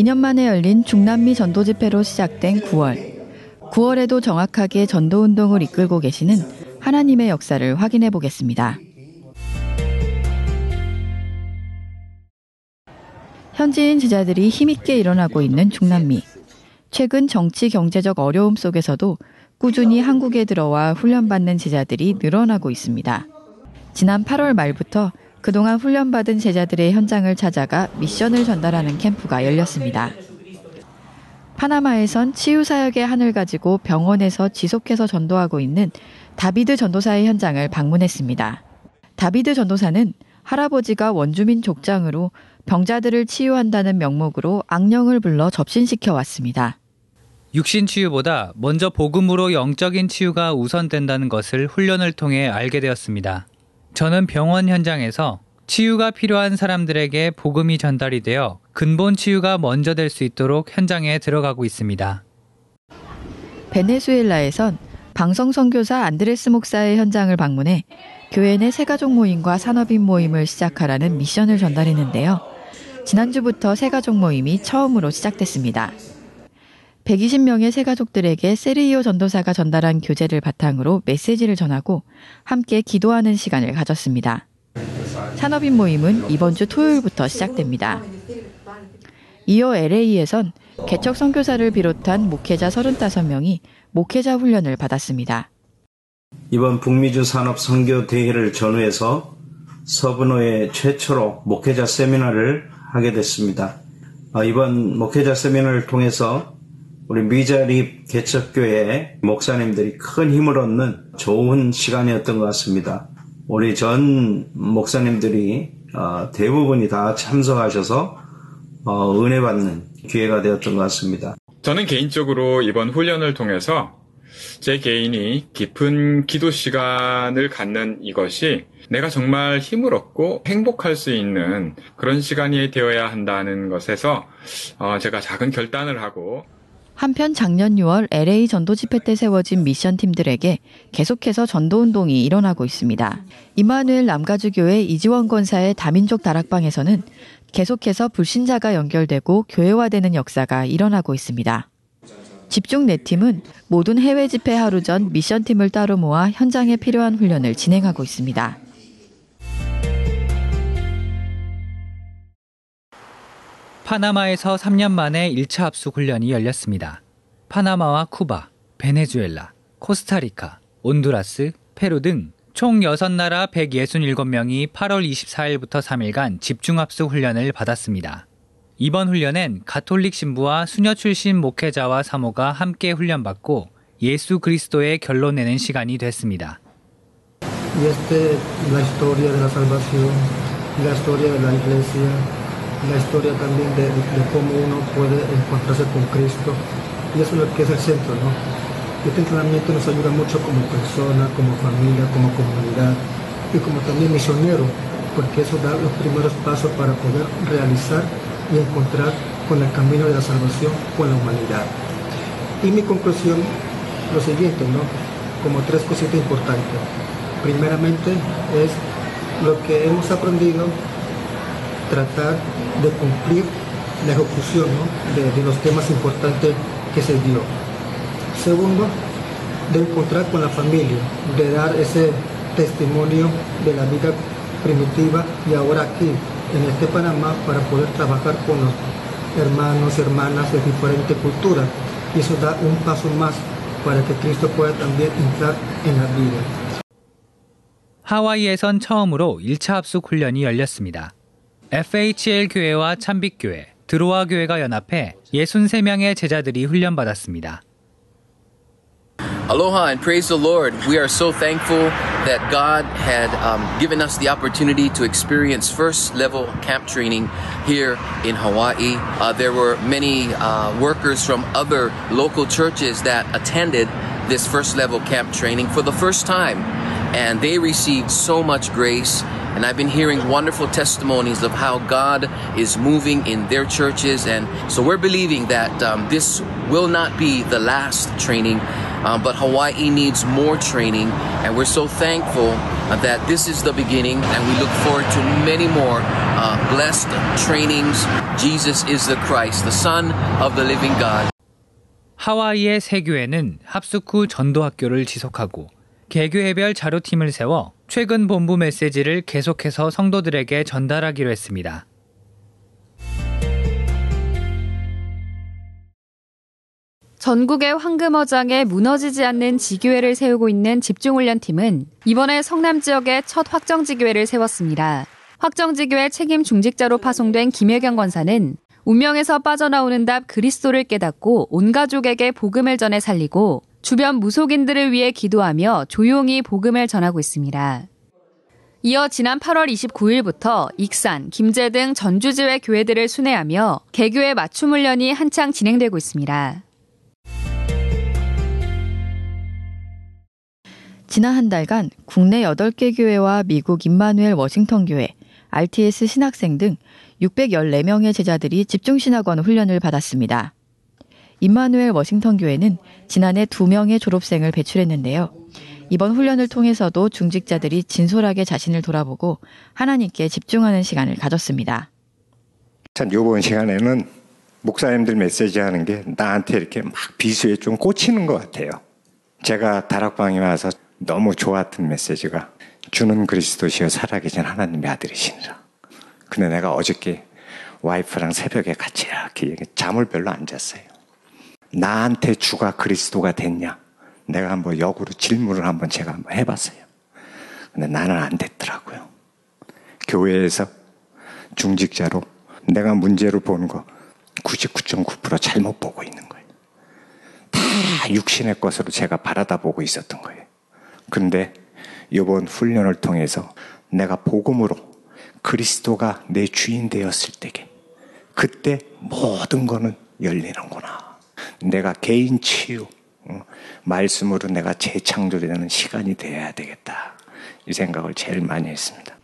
2년 만에 열린 중남미 전도 집회로 시작된 9월. 9월에도 정확하게 전도 운동을 이끌고 계시는 하나님의 역사를 확인해 보겠습니다. 현지인 제자들이 힘있게 일어나고 있는 중남미. 최근 정치 경제적 어려움 속에서도 꾸준히 한국에 들어와 훈련받는 제자들이 늘어나고 있습니다. 지난 8월 말부터 그동안 훈련받은 제자들의 현장을 찾아가 미션을 전달하는 캠프가 열렸습니다. 파나마에선 치유사역의 한을 가지고 병원에서 지속해서 전도하고 있는 다비드 전도사의 현장을 방문했습니다. 다비드 전도사는 할아버지가 원주민 족장으로 병자들을 치유한다는 명목으로 악령을 불러 접신시켜 왔습니다. 육신 치유보다 먼저 복음으로 영적인 치유가 우선된다는 것을 훈련을 통해 알게 되었습니다. 저는 병원 현장에서 치유가 필요한 사람들에게 복음이 전달이 되어 근본 치유가 먼저 될 수 있도록 현장에 들어가고 있습니다. 베네수엘라에선 방성 선교사 안드레스 목사의 현장을 방문해 교회 내 새가족 모임과 산업인 모임을 시작하라는 미션을 전달했는데요. 지난주부터 새가족 모임이 처음으로 시작됐습니다. 120명의 새가족들에게 세리이오 전도사가 전달한 교재를 바탕으로 메시지를 전하고 함께 기도하는 시간을 가졌습니다. 산업인 모임은 이번 주 토요일부터 시작됩니다. 이어 LA에선 개척 선교사를 비롯한 목회자 35명이 목회자 훈련을 받았습니다. 이번 북미주 산업 선교 대회를 전후해서 서브노에 최초로 목회자 세미나를 하게 됐습니다. 이번 목회자 세미나를 통해서 우리 미자립 개척교회 목사님들이 큰 힘을 얻는 좋은 시간이었던 것 같습니다. 우리 전 목사님들이 대부분이 다 참석하셔서 은혜 받는 기회가 되었던 것 같습니다. 저는 개인적으로 이번 훈련을 통해서 제 개인이 깊은 기도 시간을 갖는 이것이 내가 정말 힘을 얻고 행복할 수 있는 그런 시간이 되어야 한다는 것에서 제가 작은 결단을 하고 한편 작년 6월 LA 전도 집회 때 세워진 미션 팀들에게 계속해서 전도 운동이 일어나고 있습니다. 이마누엘 남가주교회 이지원 권사의 다민족 다락방에서는 계속해서 불신자가 연결되고 교회화되는 역사가 일어나고 있습니다. 집중 4팀은 모든 해외 집회 하루 전 미션팀을 따로 모아 현장에 필요한 훈련을 진행하고 있습니다. 파나마에서 3년 만에 1차 합숙 훈련이 열렸습니다. 파나마와 쿠바, 베네수엘라, 코스타리카, 온두라스, 페루 등 총 6나라 167명이 8월 24일부터 3일간 집중합숙 훈련을 받았습니다. 이번 훈련엔 가톨릭 신부와 수녀 출신 목회자와 사모가 함께 훈련받고 예수 그리스도의 결론내는 시간이 됐습니다. La historia también de cómo uno puede encontrarse con Cristo y eso es lo que es el centro, ¿no? Este entrenamiento nos ayuda mucho como persona, como familia, como comunidad y como también misionero, porque eso da los primeros pasos para poder realizar y encontrar con el camino de la salvación con la humanidad. Y mi conclusión, lo siguiente, ¿no? Como tres cositas importantes. Primeramente es lo que hemos aprendido. Tratar de cumplir la ejecución de los temas importantes que se dio. Segundo, de encontrar con la familia, de dar ese testimonio de la vida primitiva y ahora aquí, en este Panamá, para poder trabajar con los hermanos y hermanas de diferentes culturas. Y eso da un paso más para que Cristo pueda también entrar en la vida. 하와이에선 처음으로 1차 합숙 훈련이 열렸습니다. FHL 교회와 참빛교회, 드로아 교회가 연합해 63명의 제자들이 훈련받았습니다. Aloha and praise the Lord. We are so thankful that God had given us the opportunity to experience first level camp training here in Hawaii. There were many workers from other local churches that attended this first level camp training for the first time and they received so much grace. And I've been hearing wonderful testimonies of how God is moving in their churches. And so we're believing that this will not be the last training, but Hawaii needs more training. And we're so thankful that this is the beginning, and we look forward to many more blessed trainings. Jesus is the Christ, the Son of the Living God. 하와이의 세 교회는 합숙 후 전도학교를 지속하고 개교회별 자료팀을 세워 최근 본부 메시지를 계속해서 성도들에게 전달하기로 했습니다. 전국의 황금어장에 무너지지 않는 지교회를 세우고 있는 집중훈련팀은 이번에 성남 지역에 첫 확정지교회를 세웠습니다. 확정지교회 책임 중직자로 파송된 김혜경 권사는 운명에서 빠져나오는 답 그리스도를 깨닫고 온 가족에게 복음을 전해 살리고 주변 무속인들을 위해 기도하며 조용히 복음을 전하고 있습니다. 이어 지난 8월 29일부터 익산, 김제 등 전주지회 교회들을 순회하며 개교회 맞춤 훈련이 한창 진행되고 있습니다. 지난 한 달간 국내 8개 교회와 미국 임마누엘 워싱턴 교회, RTS 신학생 등 614명의 제자들이 집중신학원 훈련을 받았습니다. 임마누엘 워싱턴 교회는 지난해 2명의 졸업생을 배출했는데요. 이번 훈련을 통해서도 중직자들이 진솔하게 자신을 돌아보고 하나님께 집중하는 시간을 가졌습니다. 참 요번 시간에는 목사님들 메시지하는 게 나한테 이렇게 막 비수에 좀 꽂히는 것 같아요. 제가 다락방에 와서 너무 좋았던 메시지가 주는 그리스도시여 살아계신 하나님의 아들이시니라. 근데 내가 어저께 와이프랑 새벽에 같이 이렇게 잠을 별로 안 잤어요. 나한테 주가 그리스도가 됐냐? 내가 한번 역으로 질문을 한번 제가 한번 해봤어요. 근데 나는 안 됐더라고요. 교회에서 중직자로 내가 문제를 보는 거 99.9% 잘못 보고 있는 거예요. 다 육신의 것으로 제가 바라다보고 있었던 거예요. 근데 이번 훈련을 통해서 내가 복음으로 그리스도가 내 주인 되었을 때에 그때 모든 거는 열리는구나. 내가 개인 치유, 말씀으로 내가 재창조되는 시간이 되어야 되겠다. 이 생각을 제일 많이 했습니다.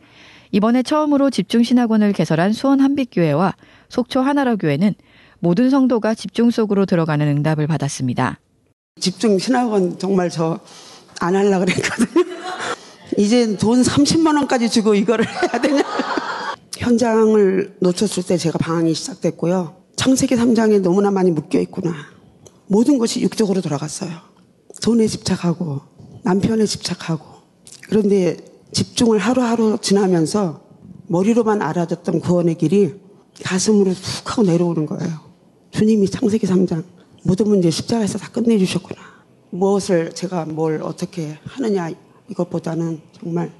이번에 처음으로 집중신학원을 개설한 수원 한빛교회와 속초 하나로교회는 모든 성도가 집중 속으로 들어가는 응답을 받았습니다. 집중신학원 정말 저 안 하려고 그랬거든요. 이제 돈 30만 원까지 주고 이거를 해야 되냐. 현장을 놓쳤을 때 제가 방황이 시작됐고요. 창세기 3장에 너무나 많이 묶여있구나. 모든 것이 육적으로 돌아갔어요. 돈에 집착하고 남편에 집착하고. 그런데 집중을 하루하루 지나면서 머리로만 알아듣던 구원의 길이 가슴으로 툭 하고 내려오는 거예요. 주님이 창세기 3장 모든 문제 십자가에서 다 끝내주셨구나. 무엇을 제가 뭘 어떻게 하느냐 이것보다는 정말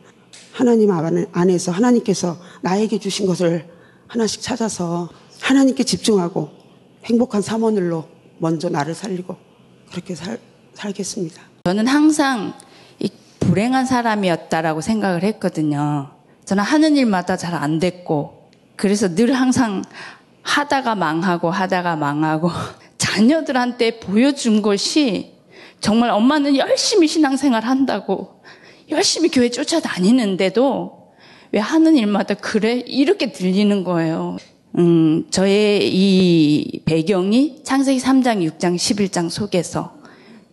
하나님 안에서 하나님께서 나에게 주신 것을 하나씩 찾아서 하나님께 집중하고 행복한 삼원으로 먼저 나를 살리고 그렇게 살겠습니다. 저는 항상 이 불행한 사람이었다라고 생각을 했거든요. 저는 하는 일마다 잘 안 됐고 그래서 늘 항상 하다가 망하고 자녀들한테 보여준 것이 정말 엄마는 열심히 신앙생활 한다고 열심히 교회 쫓아다니는데도 왜 하는 일마다 그래? 이렇게 들리는 거예요. 저의 이 배경이 창세기 3장, 6장, 11장 속에서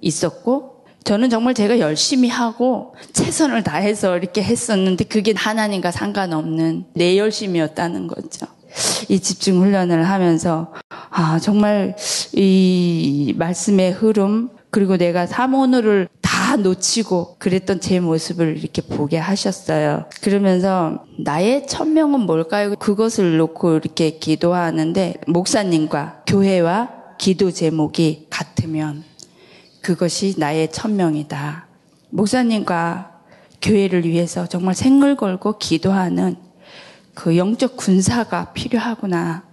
있었고 저는 정말 제가 열심히 하고 최선을 다해서 이렇게 했었는데 그게 하나님과 상관없는 내 열심이었다는 거죠. 이 집중훈련을 하면서 정말 이 말씀의 흐름 그리고 내가 사모노를 다 놓치고 그랬던 제 모습을 이렇게 보게 하셨어요. 그러면서 나의 천명은 뭘까요? 그것을 놓고 이렇게 기도하는데 목사님과 교회와 기도 제목이 같으면 그것이 나의 천명이다. 목사님과 교회를 위해서 정말 생을 걸고 기도하는 그 영적 군사가 필요하구나.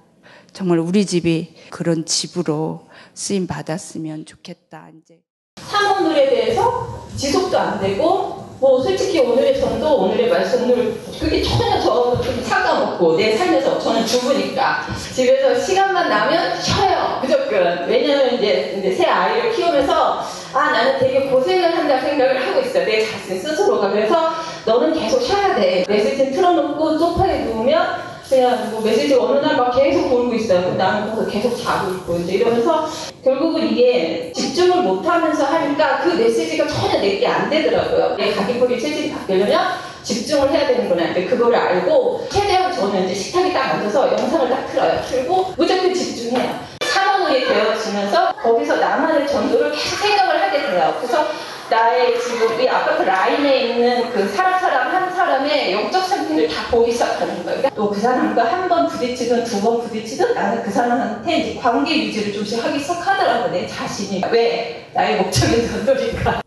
정말 우리 집이 그런 집으로 쓰임 받았으면 좋겠다. 이제 사모놀에 대해서 지속도 안 되고 솔직히 오늘의 정도 오늘의 말씀을 그게 전혀 저 상관없고 내 삶에서 저는 주부니까 집에서 시간만 나면 쉬어요. 무조건. 왜냐면 이제 새 아이를 키우면서 나는 되게 고생을 한다는 생각을 하고 있어요. 내 자신 스스로가. 그래서 너는 계속 쉬어야 돼. 메시지 틀어놓고 소파에 누우면 그냥 메시지 어느 날 막 계속 보고 있어요. 나는 거기서 계속 자고 있고 이제 이러면서 결국은 이게 집중을 못하면서 하니까 그 메시지가 전혀 내게 안 되더라고요. 내 각인법이 체질이 바뀌려면 집중을 해야 되는구나. 근데 그걸 알고 최대한 저는 이제 식탁에 딱 앉아서 영상을 딱 틀어요. 틀고 무조건 집중해요. 사모노예 되어지면서 거기서 나만의 전도를 계속 생각을 하게 돼요. 그래서 나의 지금 이 아파트 라인에 있는 그 사람 한 사람의 영적 상태를 다 보기 시작하는 거예요. 또 그 사람과 한 번 부딪히든 두 번 부딪히든 나는 그 사람한테 이제 관계 유지를 조금씩 하기 시작하더라고요. 내 자신이. 왜? 나의 목적인 전도니까.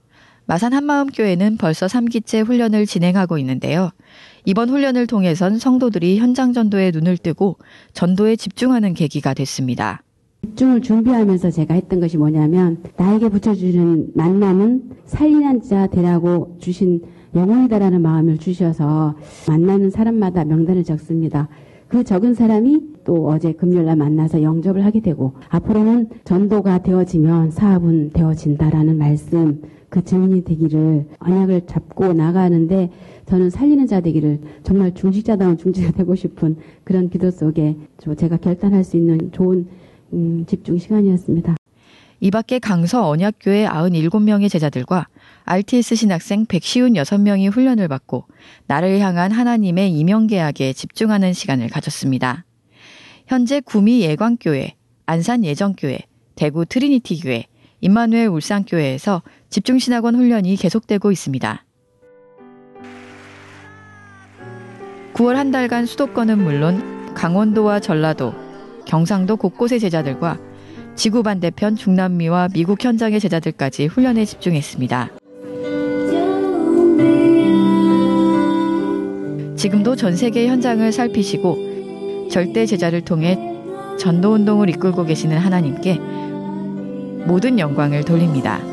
마산 한마음교회는 벌써 3기째 훈련을 진행하고 있는데요. 이번 훈련을 통해선 성도들이 현장 전도에 눈을 뜨고 전도에 집중하는 계기가 됐습니다. 집중을 준비하면서 제가 했던 것이 뭐냐면 나에게 붙여주는 만남은 살리는 자 되라고 주신 영혼이다라는 마음을 주셔서 만나는 사람마다 명단을 적습니다. 그 적은 사람이 또 어제 금요일날 만나서 영접을 하게 되고 앞으로는 전도가 되어지면 사업은 되어진다라는 말씀 그 증인이 되기를 언약을 잡고 나가는데 저는 살리는 자 되기를 정말 중직자다운 중직자 되고 싶은 그런 기도 속에 제가 결단할 수 있는 좋은 집중 시간이었습니다. 이 밖에 강서 언약교회 97명의 제자들과 RTS 신학생 156명이 훈련을 받고 나를 향한 하나님의 이명계약에 집중하는 시간을 가졌습니다. 현재 구미 예광교회, 안산 예정교회, 대구 트리니티교회, 임마누엘 울산교회에서 집중신학원 훈련이 계속되고 있습니다. 9월 한 달간 수도권은 물론 강원도와 전라도, 경상도 곳곳의 제자들과 지구 반대편 중남미와 미국 현장의 제자들까지 훈련에 집중했습니다. 지금도 전 세계 현장을 살피시고 절대 제자를 통해 전도운동을 이끌고 계시는 하나님께 모든 영광을 돌립니다.